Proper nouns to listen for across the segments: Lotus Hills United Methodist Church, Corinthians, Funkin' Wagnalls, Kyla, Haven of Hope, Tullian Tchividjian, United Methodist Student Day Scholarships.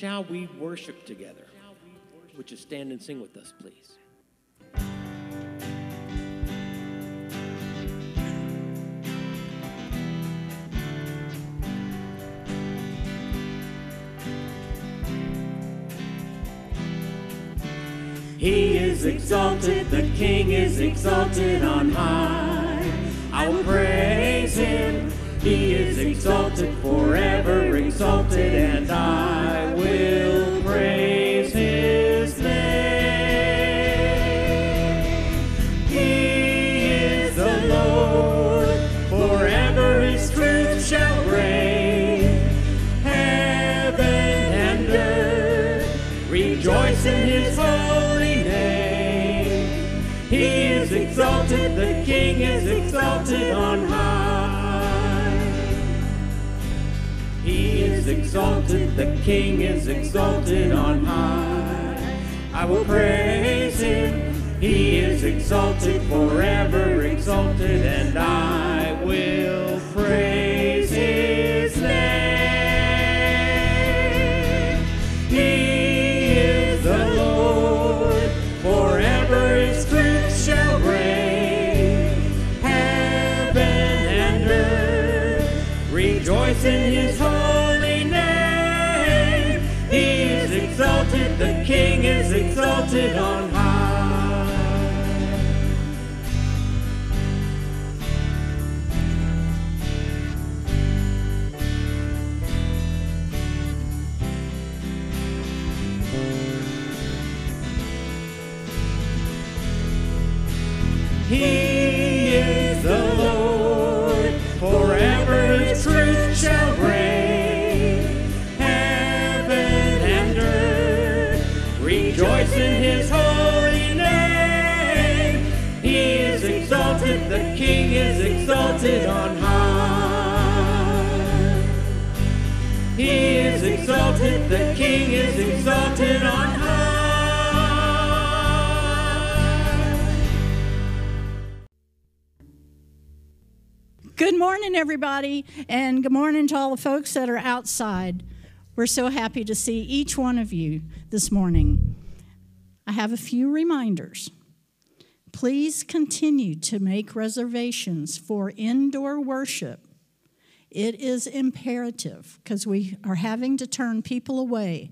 Shall we worship together? Would you stand and sing with us, please? He is exalted, the King is exalted on high. I will praise him. He is exalted forever, exalted, and I will praise his name. He is the Lord, forever his truth shall reign. Heaven and earth rejoice in his holy name. He is exalted, the King is exalted on high. He is exalted, the King is exalted on high. I will praise him. He is exalted forever, exalted, and I will praise his name. He is the Lord, forever his truth shall reign. Heaven and earth rejoice in his holy name. The King is exalted on high. He is the Lord, forever his truth shall reign. Rejoice in his holy name. He is exalted, the King is exalted on high. He is exalted, the King is exalted on high. Good morning, everybody, and good morning to all the folks that are outside. We're so happy to see each one of you this morning. I have a few reminders. Please continue to make reservations for indoor worship. It is imperative because we are having to turn people away.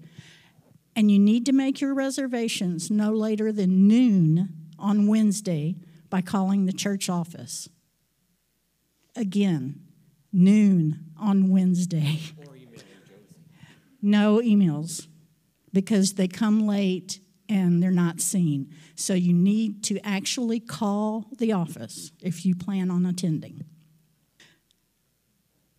And you need to make your reservations no later than noon on Wednesday by calling the church office. Again, noon on Wednesday. No emails because they come late and they're not seen. So you need to actually call the office if you plan on attending.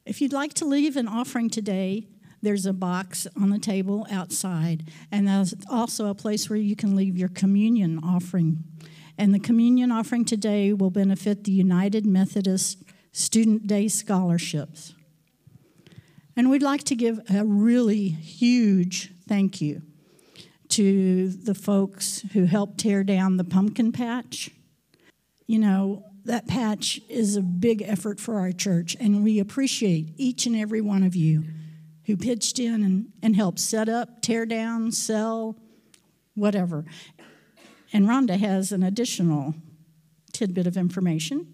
If you'd like to leave an offering today, there's a box on the table outside, and there's also a place where you can leave your communion offering. And the communion offering today will benefit the United Methodist Student Day Scholarships. And we'd like to give a really huge thank you to the folks who helped tear down the pumpkin patch. You know, that patch is a big effort for our church, and we appreciate each and every one of you who pitched in and helped set up, tear down, sell, whatever. And Rhonda has an additional tidbit of information.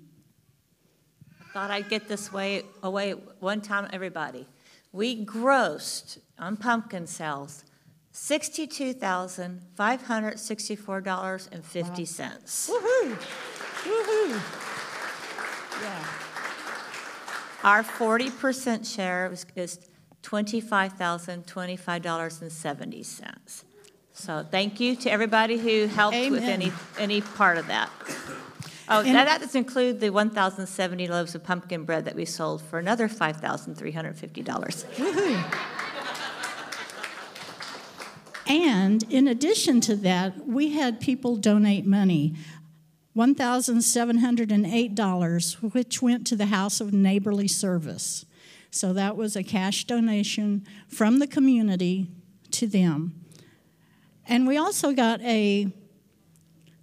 Thought I'd get this away one time, everybody. We grossed on pumpkin sales $62,564.50. Wow. Woohoo! Woohoo! Yeah. Our 40% share is $25,025.70. So thank you to everybody who helped Amen. With any part of that. Oh, that does include the 1,070 loaves of pumpkin bread that we sold for another $5,350. Woohoo! And in addition to that, we had people donate money, $1,708, which went to the House of Neighborly Service. So that was a cash donation from the community to them. And we also got a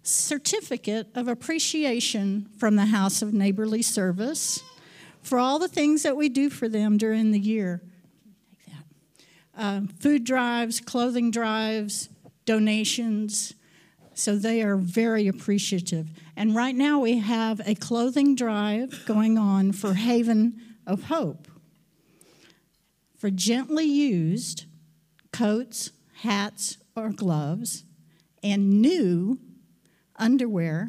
certificate of appreciation from the House of Neighborly Service for all the things that we do for them during the year. food drives, clothing drives, donations. So they are very appreciative. And right now we have a clothing drive going on for Haven of Hope for gently used coats, hats, or gloves, and new underwear,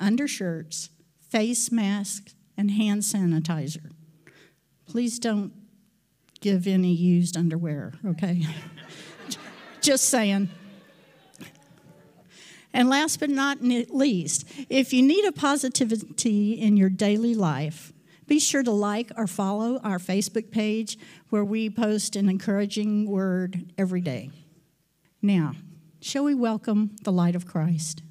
undershirts, face masks, and hand sanitizer. Please don't give any used underwear, okay? Just saying. And last but not least, if you need a positivity in your daily life, be sure to like or follow our Facebook page where we post an encouraging word every day. Now, shall we welcome the light of Christ?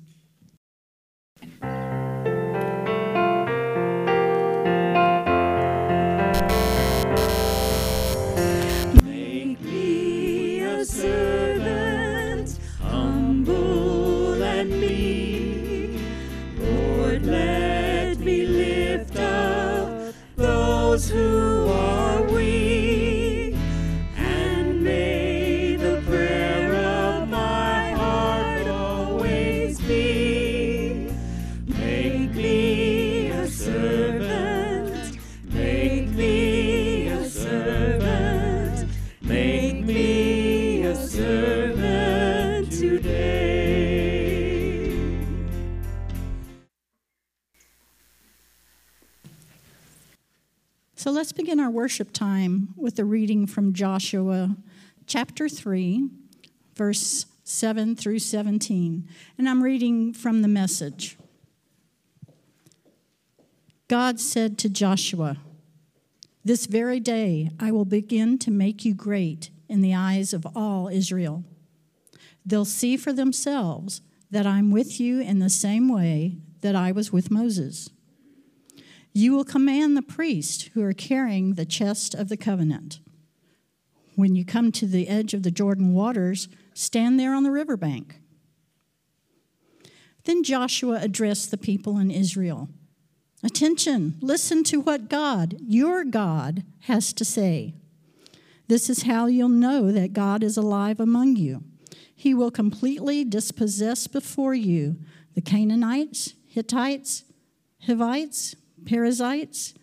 Who are weak, and may the prayer of my heart always be, make me a servant, make me a servant, make me a servant today. So let's begin our worship time with a reading from Joshua chapter 3, verse 7 through 17. And I'm reading from the Message. God said to Joshua, "This very day I will begin to make you great in the eyes of all Israel. They'll see for themselves that I'm with you in the same way that I was with Moses. You will command the priests who are carrying the chest of the covenant. When you come to the edge of the Jordan waters, stand there on the riverbank." Then Joshua addressed the people in Israel. "Attention, listen to what God, your God, has to say. This is how you'll know that God is alive among you. He will completely dispossess before you the Canaanites, Hittites, Hivites, Perizzites,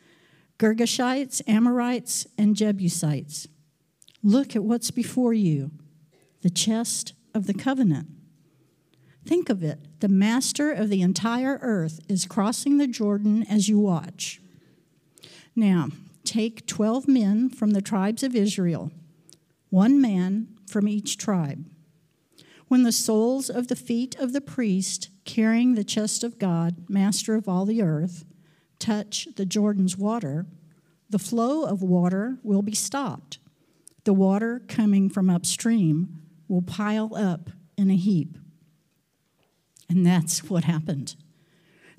Girgashites, Amorites, and Jebusites. Look at what's before you, the chest of the covenant. Think of it. The master of the entire earth is crossing the Jordan as you watch. Now, take 12 men from the tribes of Israel, one man from each tribe. When the soles of the feet of the priest carrying the chest of God, master of all the earth, touch the Jordan's water, the flow of water will be stopped. The water coming from upstream will pile up in a heap." And that's what happened.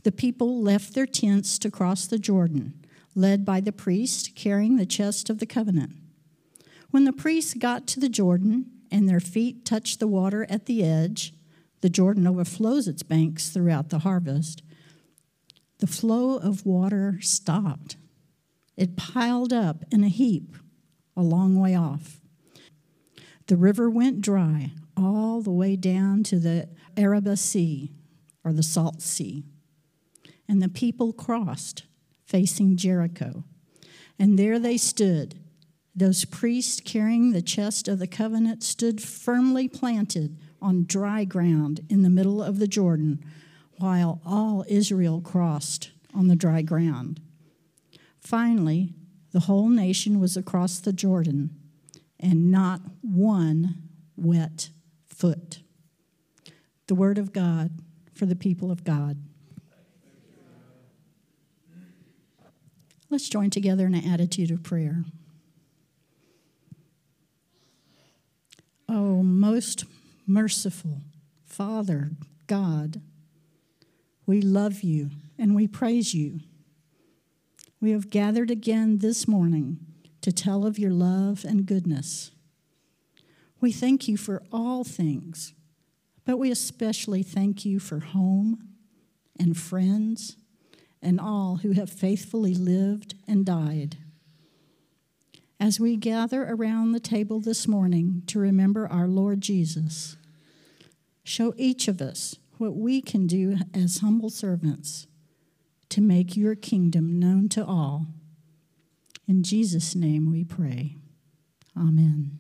The people left their tents to cross the Jordan, led by the priest carrying the chest of the covenant. When the priests got to the Jordan and their feet touched the water at the edge, the Jordan overflows its banks throughout the harvest, the flow of water stopped. It piled up in a heap a long way off. The river went dry all the way down to the Araba Sea, or the Salt Sea. And the people crossed, facing Jericho. And there they stood. Those priests carrying the chest of the covenant stood firmly planted on dry ground in the middle of the Jordan, while all Israel crossed on the dry ground. Finally, the whole nation was across the Jordan, and not one wet foot. The word of God for the people of God. Let's join together in an attitude of prayer. O most merciful Father God, we love you and we praise you. We have gathered again this morning to tell of your love and goodness. We thank you for all things, but we especially thank you for home and friends and all who have faithfully lived and died. as we gather around the table this morning to remember our Lord Jesus. Show each of us what we can do as humble servants to make your kingdom known to all. In Jesus' name we pray. Amen.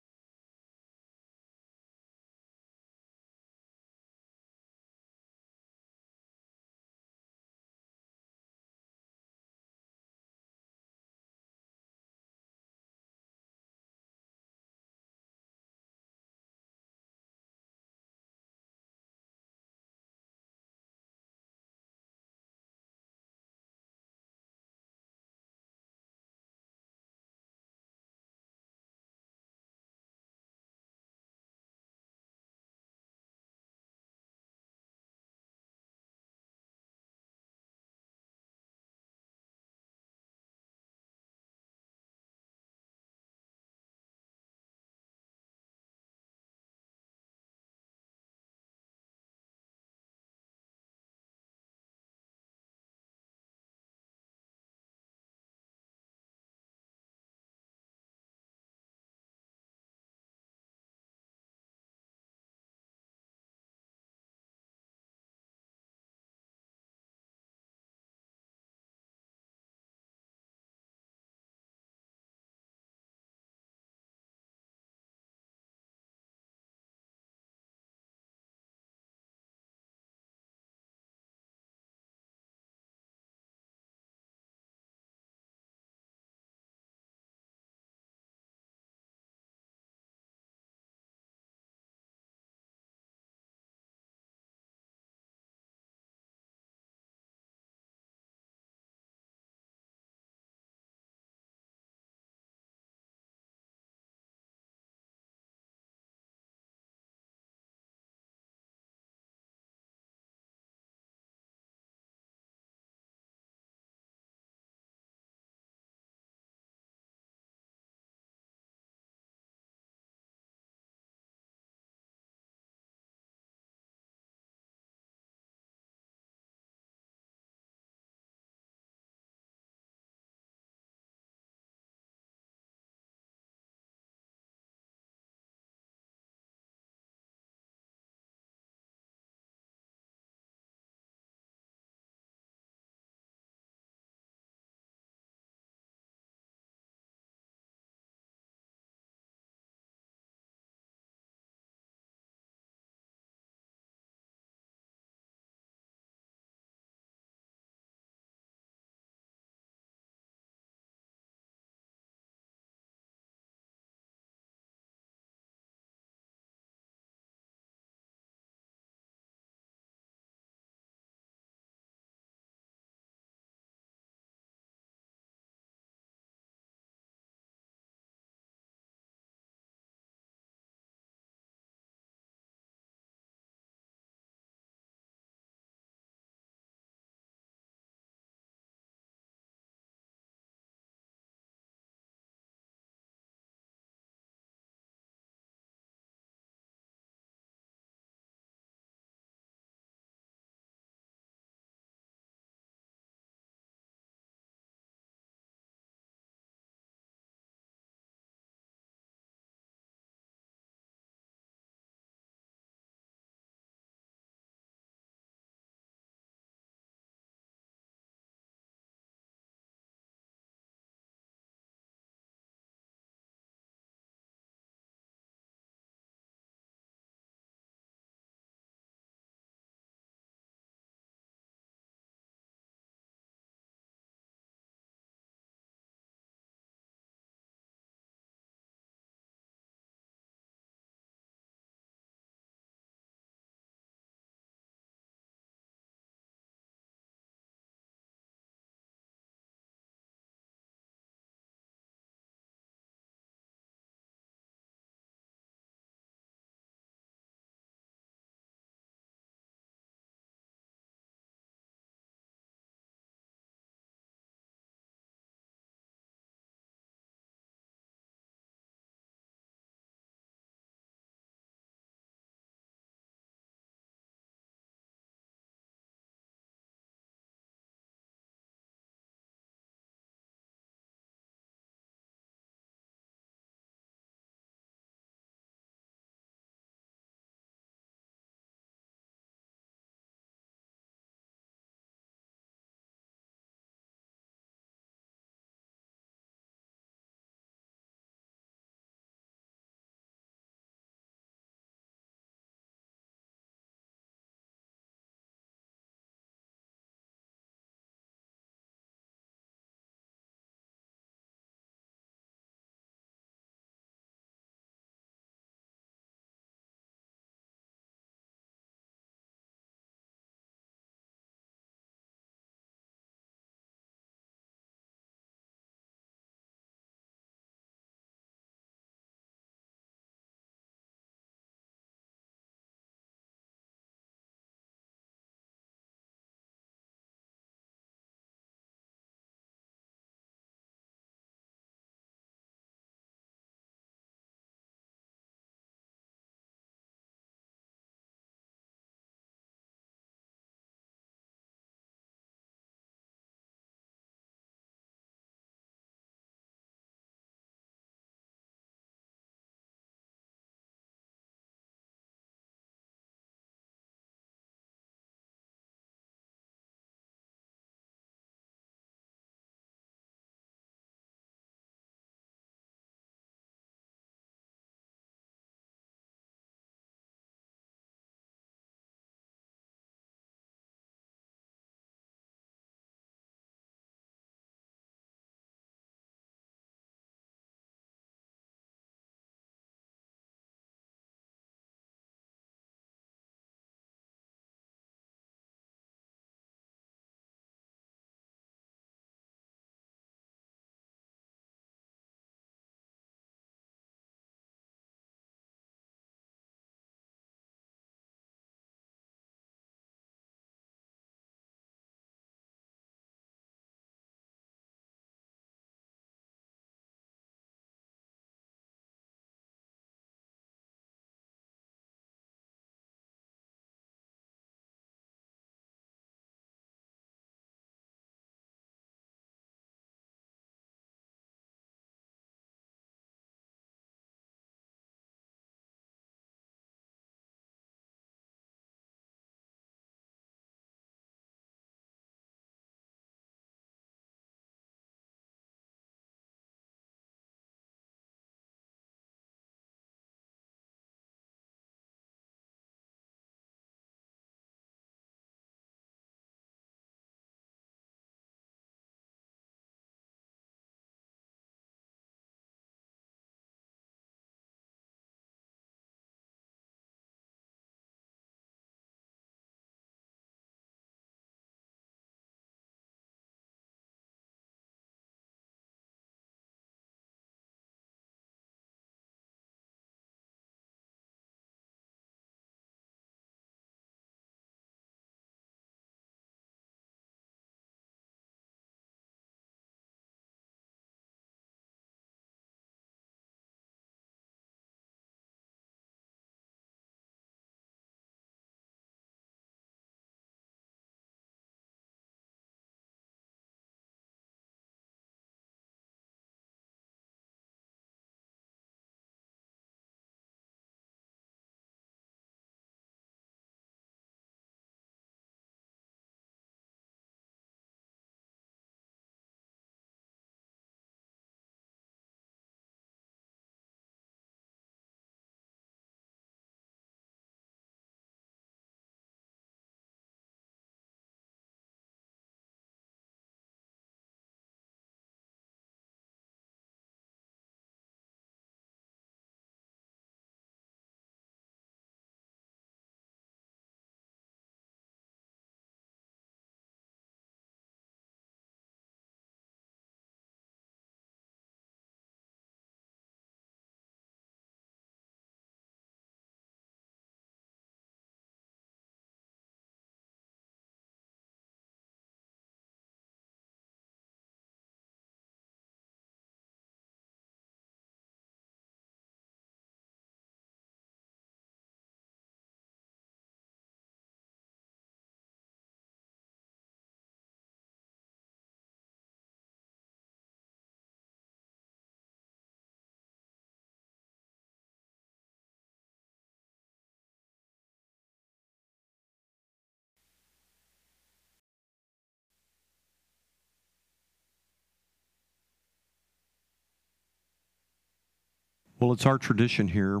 Well, it's our tradition here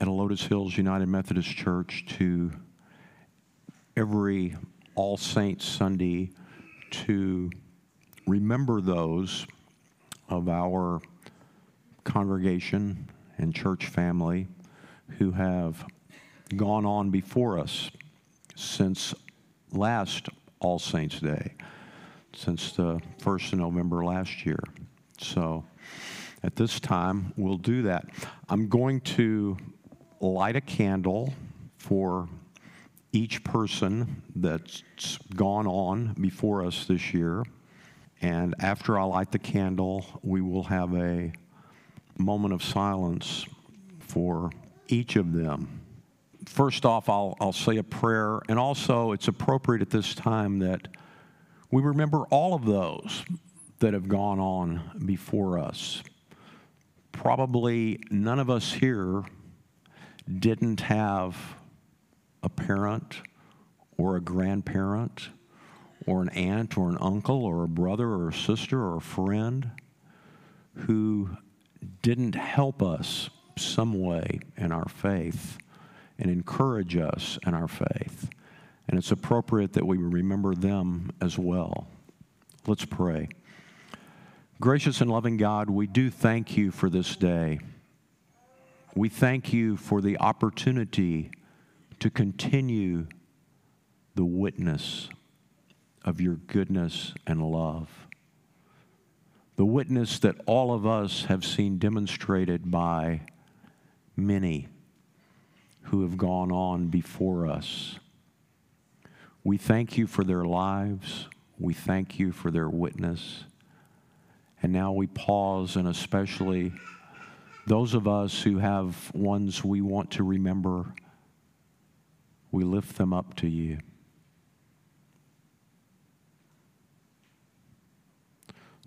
at Lotus Hills United Methodist Church to every All Saints Sunday to remember those of our congregation and church family who have gone on before us since last All Saints Day, since the 1st of November last year. So at this time, we'll do that. I'm going to light a candle for each person that's gone on before us this year. And after I light the candle, we will have a moment of silence for each of them. First off, I'll say a prayer. And also, it's appropriate at this time that we remember all of those that have gone on before us. Probably none of us here didn't have a parent or a grandparent or an aunt or an uncle or a brother or a sister or a friend who didn't help us some way in our faith and encourage us in our faith. And it's appropriate that we remember them as well. Let's pray. Gracious and loving God, we do thank you for this day. We thank you for the opportunity to continue the witness of your goodness and love. The witness that all of us have seen demonstrated by many who have gone on before us. We thank you for their lives. We thank you for their witness. And now we pause, and especially those of us who have ones we want to remember, we lift them up to you.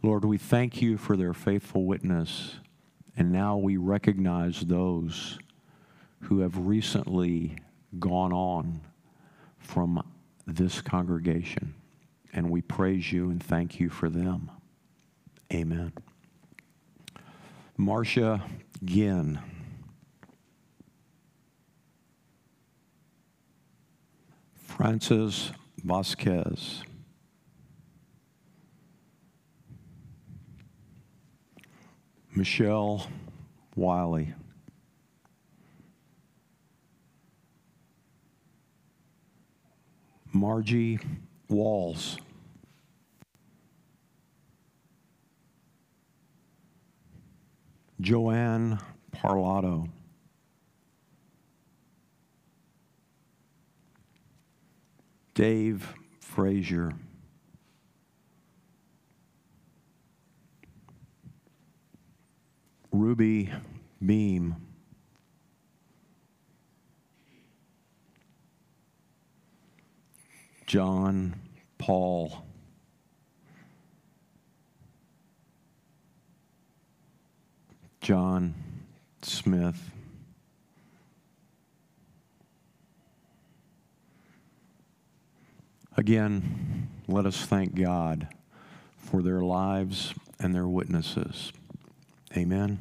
Lord, we thank you for their faithful witness, and now we recognize those who have recently gone on from this congregation, and we praise you and thank you for them. Amen. Marcia Ginn. Francis Vasquez. Michelle Wiley. Margie Walls. Joanne Parlato. Dave Frazier. Ruby Beam. John Paul. John Smith. Again, let us thank God for their lives and their witnesses. Amen.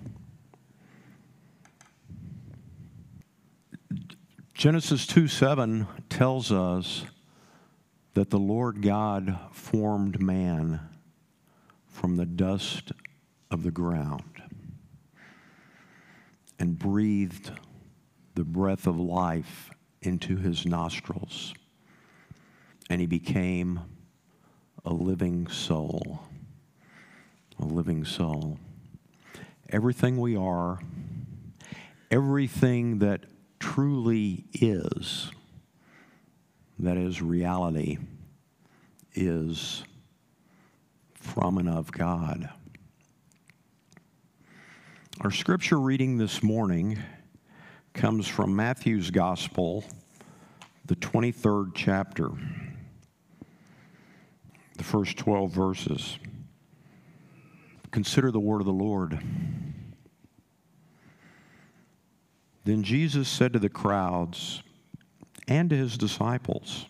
Genesis 2:7 tells us that the Lord God formed man from the dust of the ground and breathed the breath of life into his nostrils, and he became a living soul, a living soul. Everything we are, everything that truly is, that is reality, is from and of God. Our scripture reading this morning comes from Matthew's Gospel, the 23rd chapter, the first 12 verses. Consider the word of the Lord. Then Jesus said to the crowds and to his disciples,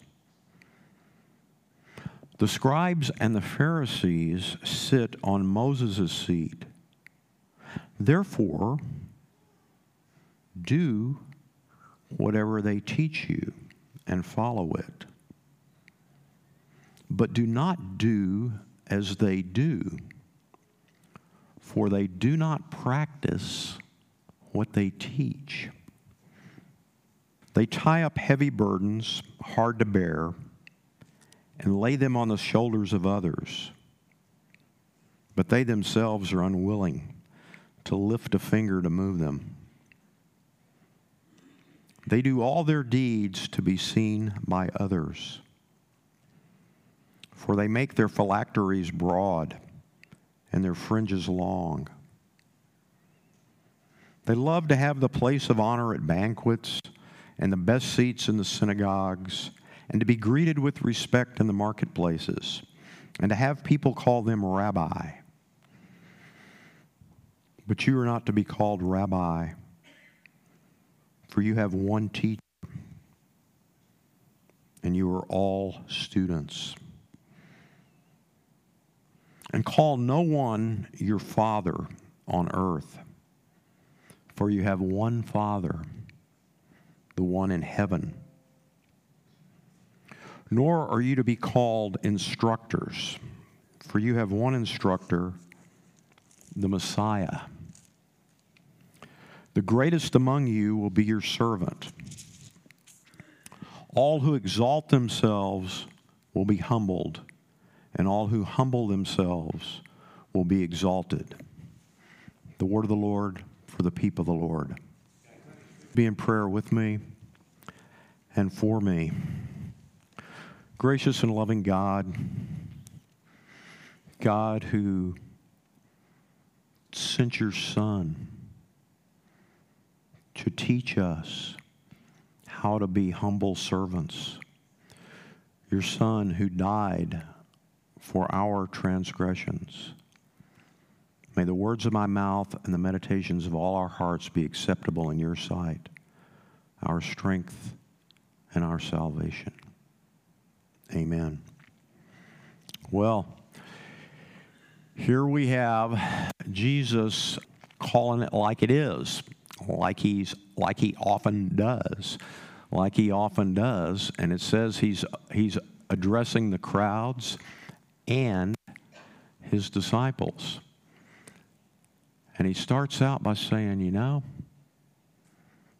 "The scribes and the Pharisees sit on Moses' seat. Therefore, do whatever they teach you and follow it. But do not do as they do, for they do not practice what they teach. They tie up heavy burdens, hard to bear, and lay them on the shoulders of others. But they themselves are unwilling to lift a finger to move them. They do all their deeds to be seen by others. For they make their phylacteries broad and their fringes long. They love to have the place of honor at banquets and the best seats in the synagogues, and to be greeted with respect in the marketplaces, and to have people call them rabbi. But you are not to be called rabbi, for you have one teacher, and you are all students. And call no one your father on earth, for you have one Father, the one in heaven. Nor are you to be called instructors, for you have one instructor, the Messiah. The greatest among you will be your servant. All who exalt themselves will be humbled, and all who humble themselves will be exalted. The word of the Lord for the people of the Lord. Be in prayer with me and for me. Gracious and loving God, God who sent your Son to teach us how to be humble servants, your Son who died for our transgressions, may the words of my mouth and the meditations of all our hearts be acceptable in your sight, our strength and our salvation. Amen. Well, here we have Jesus calling it like it is, like he often does, and it says he's addressing the crowds and his disciples. And he starts out by saying, you know,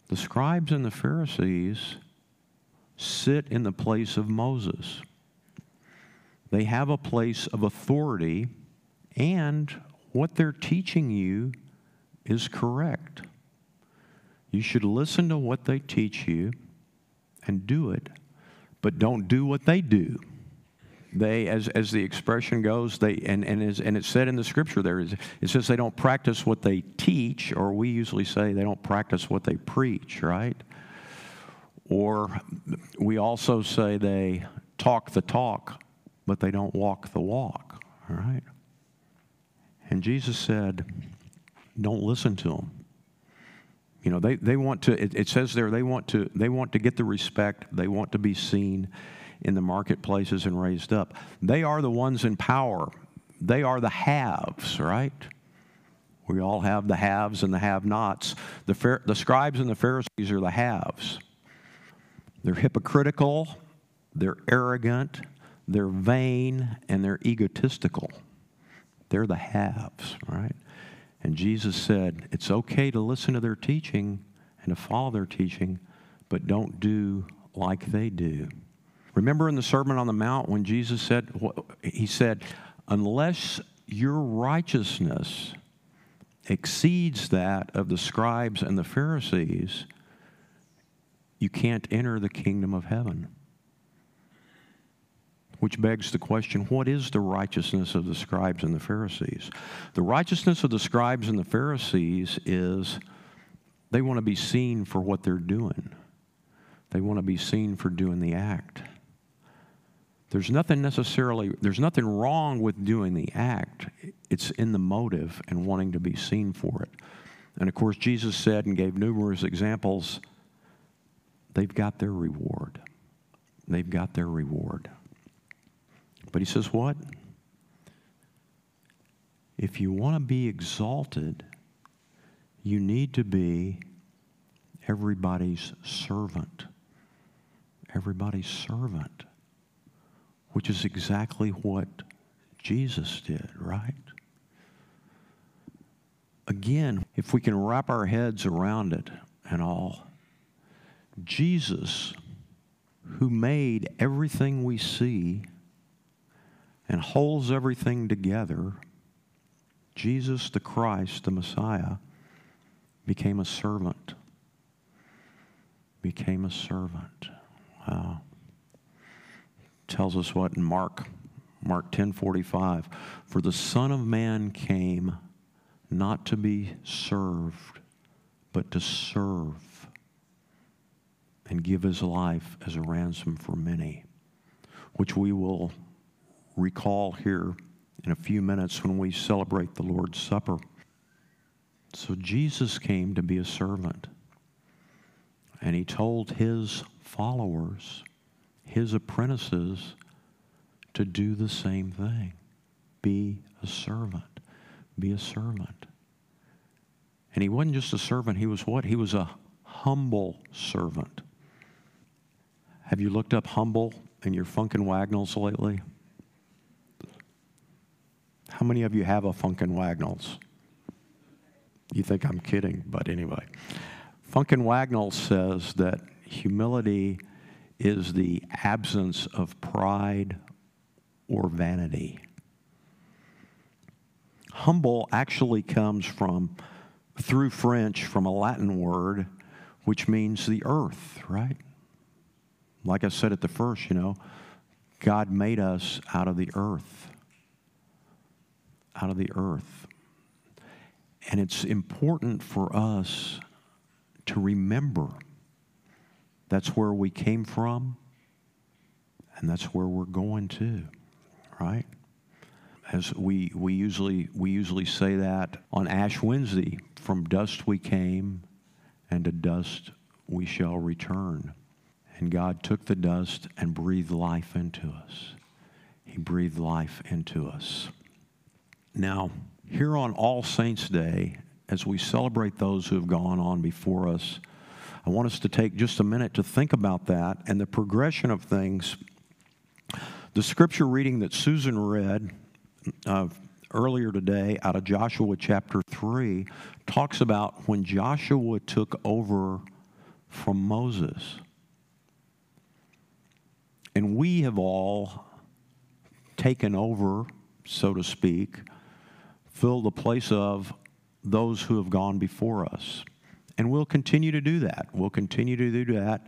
the scribes and the Pharisees sit in the place of Moses. They have a place of authority, and what they're teaching you is correct. You should listen to what they teach you and do it, but don't do what they do. They, as the expression goes, they and it's said in the scripture there, it says they don't practice what they teach, or we usually say they don't practice what they preach, right? Or we also say they talk the talk, but they don't walk the walk, all right? And Jesus said, don't listen to them. You know, they want to, it says there, they want to get the respect, they want to be seen in the marketplaces and raised up. They are the ones in power. They are the haves, right? We all have the haves and the have-nots. The scribes and the Pharisees are the haves. They're hypocritical, they're arrogant, they're vain, and they're egotistical. They're the haves, right? And Jesus said, it's okay to listen to their teaching and to follow their teaching, but don't do like they do. Remember in the Sermon on the Mount when Jesus said, he said, unless your righteousness exceeds that of the scribes and the Pharisees, you can't enter the kingdom of heaven. Which begs the question, what is the righteousness of the scribes and the Pharisees? The righteousness of the scribes and the Pharisees is they want to be seen for what they're doing. They want to be seen for doing the act. There's nothing wrong with doing the act. It's in the motive and wanting to be seen for it. And of course, Jesus said and gave numerous examples, they've got their reward. They've got their reward. But he says what? If you want to be exalted, you need to be everybody's servant. Everybody's servant, which is exactly what Jesus did, right? Again, if we can wrap our heads around it and all, Jesus, who made everything we see and holds everything together, Jesus the Christ, the Messiah, became a servant. Became a servant. Wow. Tells us what in Mark 10:45, for the Son of Man came not to be served, but to serve and give his life as a ransom for many, which we will recall here in a few minutes when we celebrate the Lord's Supper. So Jesus came to be a servant, and he told his followers, his apprentices, to do the same thing. Be a servant. Be a servant. And he wasn't just a servant. He was what? He was a humble servant. Have you looked up humble in your Funkin' Wagnalls lately? How many of you have a Funkin' Wagnalls? You think I'm kidding, but anyway. Funkin' Wagnalls says that humility is the absence of pride or vanity. Humble actually comes from, through French, from a Latin word, which means the earth, right? Like I said at the first, God made us out of the earth. Out of the earth. And it's important for us to remember that's where we came from, and that's where we're going to, right? As we usually say that on Ash Wednesday, from dust we came, and to dust we shall return. And God took the dust and breathed life into us. He breathed life into us. Now, here on All Saints' Day, as we celebrate those who have gone on before us, I want us to take just a minute to think about that and the progression of things. The scripture reading that Susan read earlier today out of Joshua chapter 3 talks about when Joshua took over from Moses. And we have all taken over, so to speak, fill the place of those who have gone before us. And we'll continue to do that. We'll continue to do that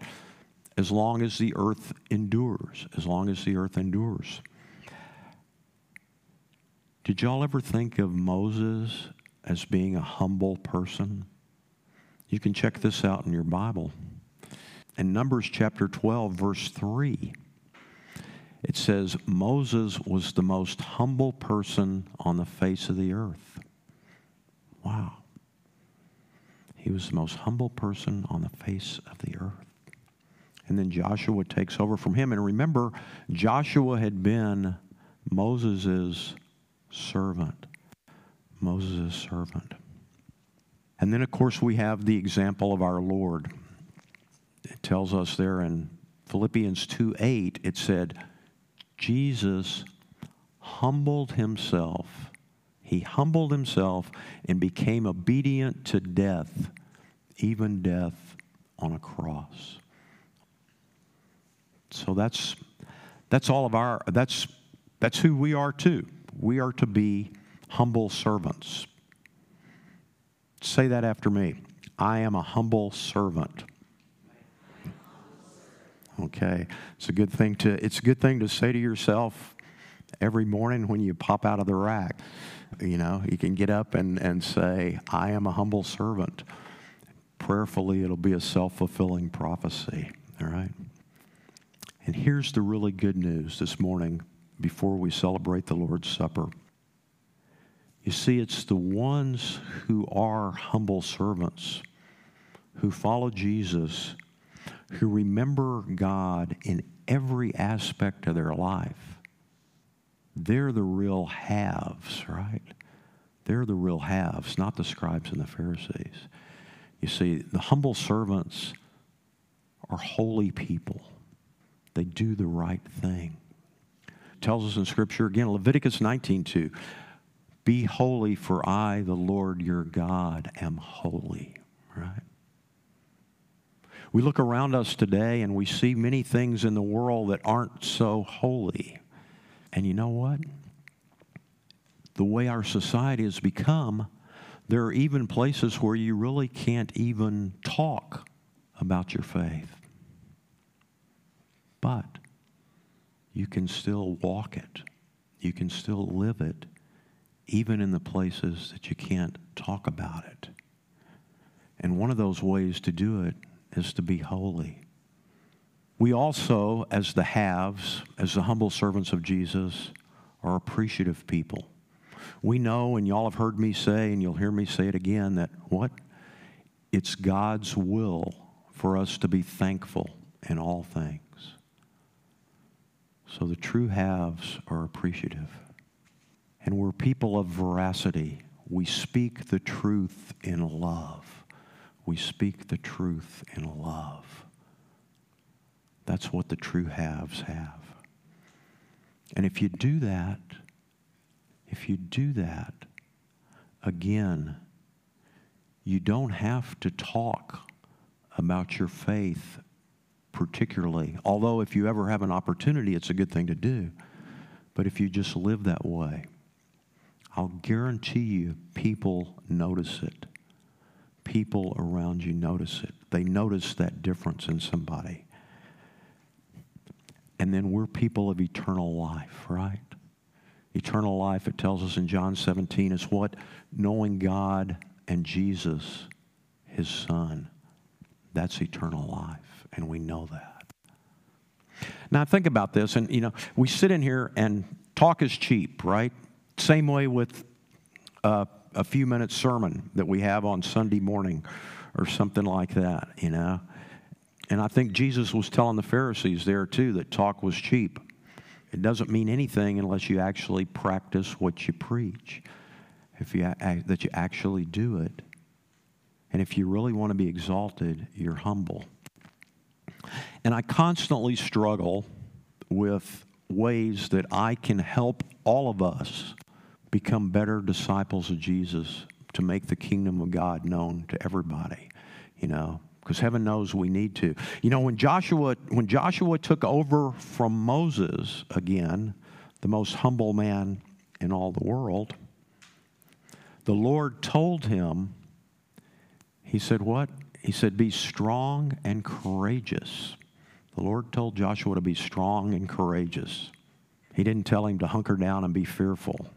as long as the earth endures, as long as the earth endures. Did y'all ever think of Moses as being a humble person? You can check this out in your Bible. In Numbers chapter 12, verse 3, it says, Moses was the most humble person on the face of the earth. Wow. He was the most humble person on the face of the earth. And then Joshua takes over from him. And remember, Joshua had been Moses' servant. Moses' servant. And then, of course, we have the example of our Lord. It tells us there in Philippians 2:8, it said, Jesus humbled himself. He humbled himself and became obedient to death, even death on a cross. So that's who we are too. We are to be humble servants. Say that after me. I am a humble servant. Okay. It's a good thing to say to yourself every morning when you pop out of the rack. You can get up and say, I am a humble servant. Prayerfully, it'll be a self-fulfilling prophecy, all right? And here's the really good news this morning before we celebrate the Lord's Supper. You see, it's the ones who are humble servants, who follow Jesus, who remember God in every aspect of their life. They're the real haves, right? They're the real haves, not the scribes and the Pharisees. You see, the humble servants are holy people. They do the right thing. It tells us in Scripture, again, Leviticus 19:2, "Be holy, for I, the Lord your God, am holy." Right? We look around us today and we see many things in the world that aren't so holy. And you know what? The way our society has become, there are even places where you really can't even talk about your faith. But you can still walk it. You can still live it, even in the places that you can't talk about it. And one of those ways to do it is to be holy. We also, as the haves, as the humble servants of Jesus, are appreciative people. We know, and y'all have heard me say, and you'll hear me say it again, that what? It's God's will for us to be thankful in all things. So the true haves are appreciative. And we're people of veracity. We speak the truth in love. We speak the truth in love. That's what the true haves have. And if you do that, again, you don't have to talk about your faith particularly. Although if you ever have an opportunity, it's a good thing to do. But if you just live that way, I'll guarantee you people notice it. People around you notice it. They notice that difference in somebody. And then we're people of eternal life, right? Eternal life, it tells us in John 17, is what? Knowing God and Jesus, His Son. That's eternal life, and we know that. Now, think about this, and, you know, we sit in here, and talk is cheap, right? Same way with a few-minute sermon that we have on Sunday morning or something like that, you know? And I think Jesus was telling the Pharisees there, too, that talk was cheap. It doesn't mean anything unless you actually practice what you preach, that you actually do it. And if you really want to be exalted, you're humble. And I constantly struggle with ways that I can help all of us become better disciples of Jesus to make the kingdom of God known to everybody, you know, because heaven knows we need to. You know, when Joshua took over from Moses, again, the most humble man in all the world, the Lord told him, He said what? He said, "Be strong and courageous." The Lord told Joshua to be strong and courageous. He didn't tell him to hunker down and be fearful.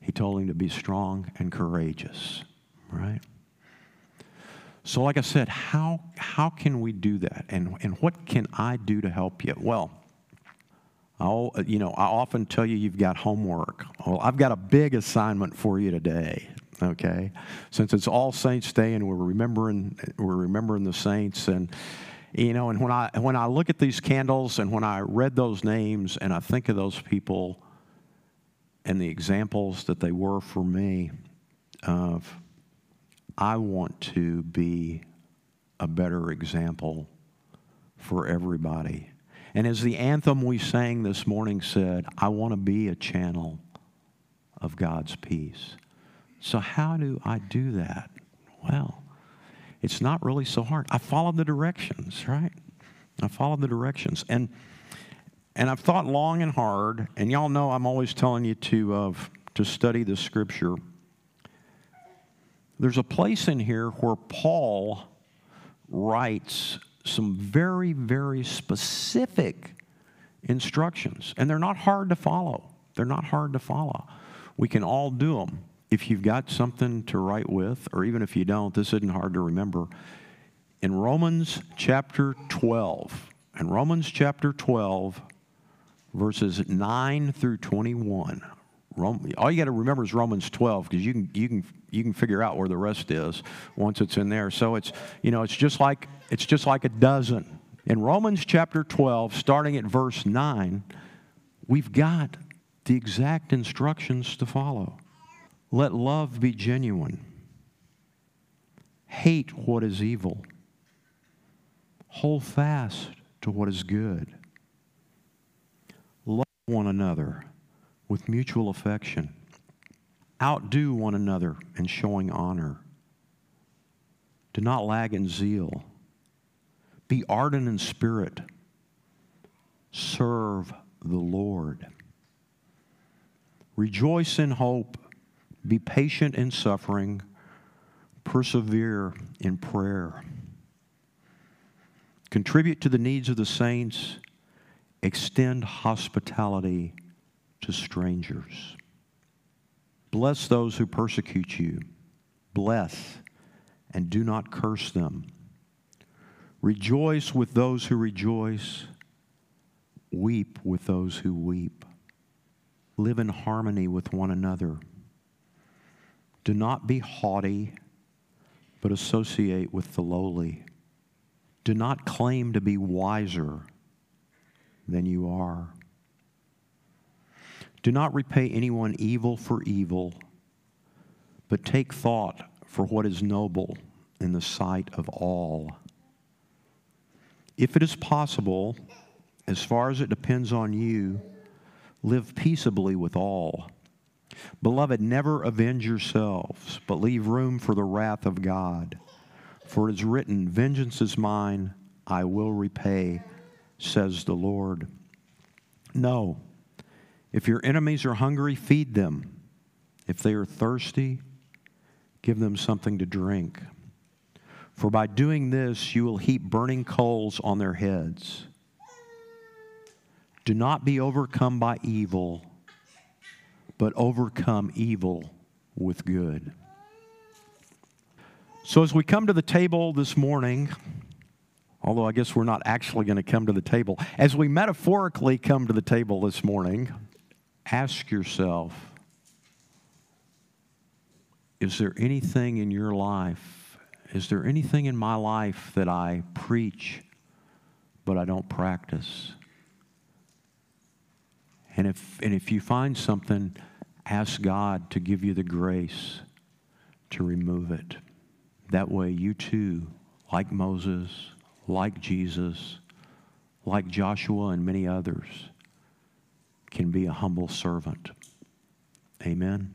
He told him to be strong and courageous, right? So like I said, how can we do that? And what can I do to help you? Well, I often tell you you've got homework. Well, I've got a big assignment for you today, okay? Since it's All Saints Day and we're remembering the saints, and you know, and when I look at these candles and when I read those names and I think of those people and the examples that they were for me of, I want to be a better example for everybody. And as the anthem we sang this morning said, I want to be a channel of God's peace. So how do I do that? Well, it's not really so hard. I follow the directions, right? I follow the directions. And I've thought long and hard, and y'all know I'm always telling you to study the Scripture. There's a place in here where Paul writes some very, very specific instructions. And they're not hard to follow. They're not hard to follow. We can all do them. If you've got something to write with, or even if you don't, this isn't hard to remember. In Romans chapter 12, verses 9 through 21, all you got to remember is Romans 12, because you can figure out where the rest is once it's in there. So it's, you know, it's just like a dozen. In Romans chapter 12, starting at verse 9, we've got the exact instructions to follow. Let love be genuine. Hate what is evil. Hold fast to what is good. Love one another with mutual affection. Outdo one another in showing honor. Do not lag in zeal. Be ardent in spirit. Serve the Lord. Rejoice in hope. Be patient in suffering. Persevere in prayer. Contribute to the needs of the saints. Extend hospitality to strangers. Bless those who persecute you. Bless and do not curse them. Rejoice with those who rejoice. Weep with those who weep. Live in harmony with one another. Do not be haughty, but associate with the lowly. Do not claim to be wiser than you are. Do not repay anyone evil for evil, but take thought for what is noble in the sight of all. If it is possible, as far as it depends on you, live peaceably with all. Beloved, never avenge yourselves, but leave room for the wrath of God. For it is written, "Vengeance is mine, I will repay," says the Lord. No, if your enemies are hungry, feed them. If they are thirsty, give them something to drink. For by doing this, you will heap burning coals on their heads. Do not be overcome by evil, but overcome evil with good. So as we come to the table this morning, although I guess we're not actually going to come to the table, as we metaphorically come to the table this morning, ask yourself, is there anything in your life, is there anything in my life that I preach but I don't practice? And if you find something, ask God to give you the grace to remove it. That way you too, like Moses, like Jesus, like Joshua and many others, can be a humble servant. Amen.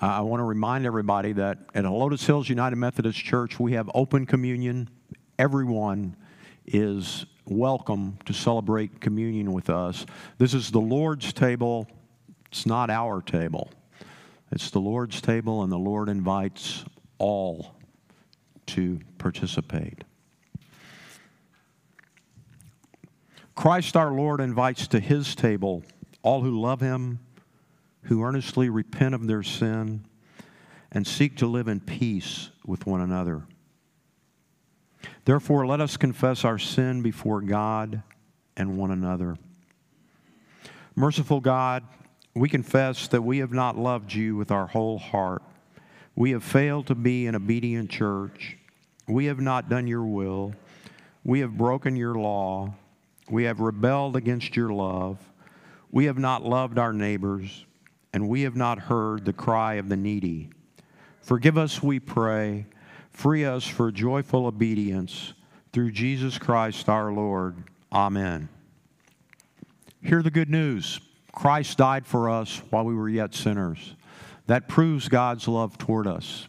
I want to remind everybody that at Lotus Hills United Methodist Church, we have open communion. Everyone is welcome to celebrate communion with us. This is the Lord's table. It's not our table. It's the Lord's table, and the Lord invites all to participate. Christ our Lord invites to his table all who love him, who earnestly repent of their sin, and seek to live in peace with one another. Therefore, let us confess our sin before God and one another. Merciful God, we confess that we have not loved you with our whole heart. We have failed to be an obedient church. We have not done your will. We have broken your law. We have rebelled against your love. We have not loved our neighbors, and we have not heard the cry of the needy. Forgive us, we pray. Free us for joyful obedience through Jesus Christ our Lord. Amen. Hear the good news. Christ died for us while we were yet sinners. That proves God's love toward us.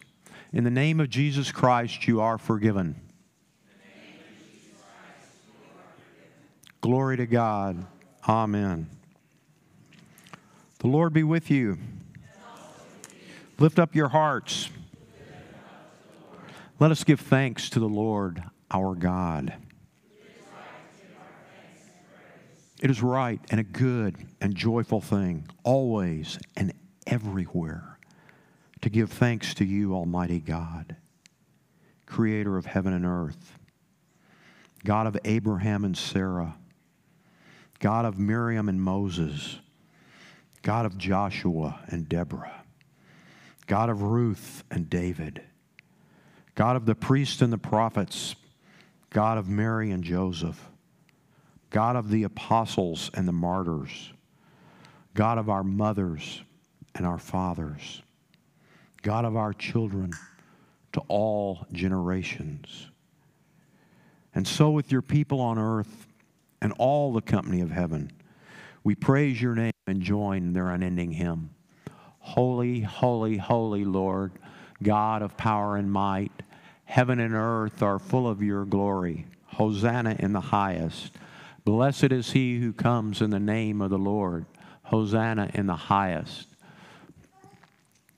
In the name of Jesus Christ, you are forgiven. In the name of Jesus Christ, you are forgiven. Glory to God. Amen. The Lord be with you. And also with you. Lift up your hearts. Let us give thanks to the Lord our God. It is right and a good and joyful thing, always and everywhere, to give thanks to you, Almighty God, Creator of heaven and earth, God of Abraham and Sarah, God of Miriam and Moses, God of Joshua and Deborah, God of Ruth and David, God of the priests and the prophets, God of Mary and Joseph, God of the apostles and the martyrs, God of our mothers and our fathers, God of our children, to all generations. And so with your people on earth and all the company of heaven, we praise your name and join their unending hymn. Holy, holy, holy Lord, God of power and might, heaven and earth are full of your glory. Hosanna in the highest. Blessed is he who comes in the name of the Lord. Hosanna in the highest.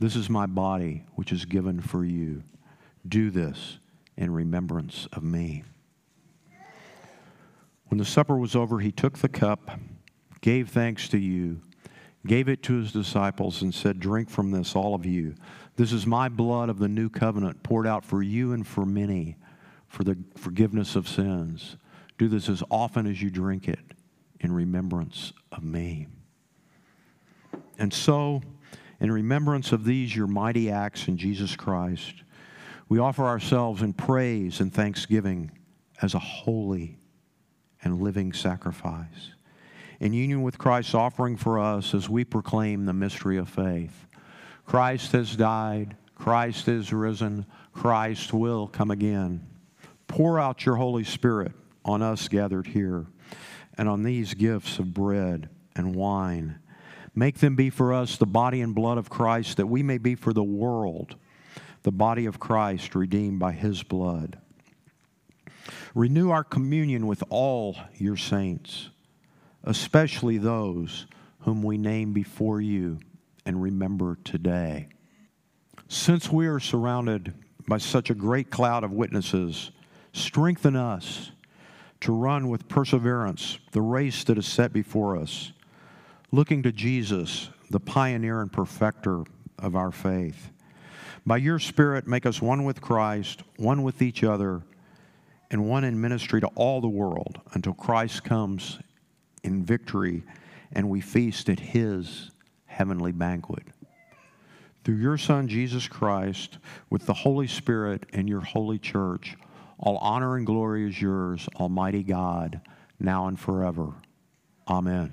This is my body, which is given for you. Do this in remembrance of me." When the supper was over, he took the cup, gave thanks to you, gave it to his disciples, and said, "Drink from this, all of you. This is my blood of the new covenant, poured out for you and for many for the forgiveness of sins. Do this as often as you drink it in remembrance of me." And so, in remembrance of these, your mighty acts in Jesus Christ, we offer ourselves in praise and thanksgiving as a holy and living sacrifice, in union with Christ's offering for us as we proclaim the mystery of faith. Christ has died. Christ is risen. Christ will come again. Pour out your Holy Spirit on us gathered here and on these gifts of bread and wine. Make them be for us the body and blood of Christ, that we may be for the world the body of Christ redeemed by his blood. Renew our communion with all your saints, especially those whom we name before you and remember today. Since we are surrounded by such a great cloud of witnesses, strengthen us to run with perseverance the race that is set before us, looking to Jesus, the pioneer and perfecter of our faith. By your Spirit, make us one with Christ, one with each other, and one in ministry to all the world, until Christ comes in victory and we feast at his heavenly banquet. Through your Son, Jesus Christ, with the Holy Spirit and your holy church, all honor and glory is yours, Almighty God, now and forever. Amen.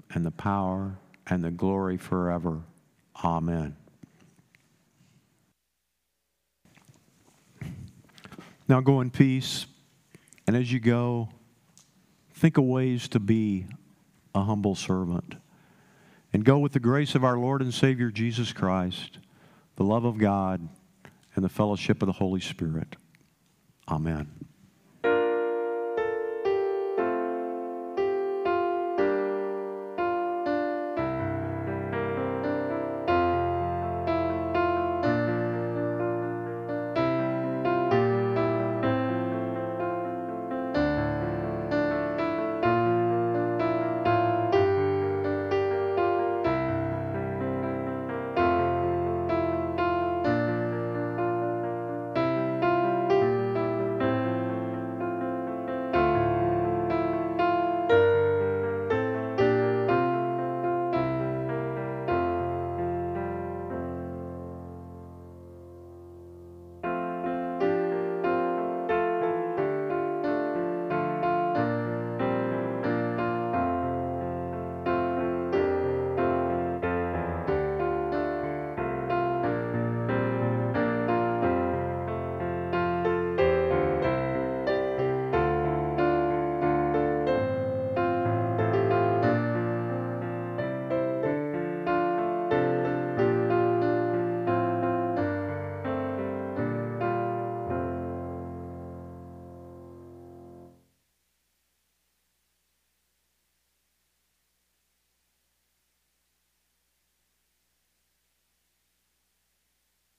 and the power, and the glory forever. Amen. Now go in peace, and as you go, think of ways to be a humble servant. And go with the grace of our Lord and Savior Jesus Christ, the love of God, and the fellowship of the Holy Spirit. Amen.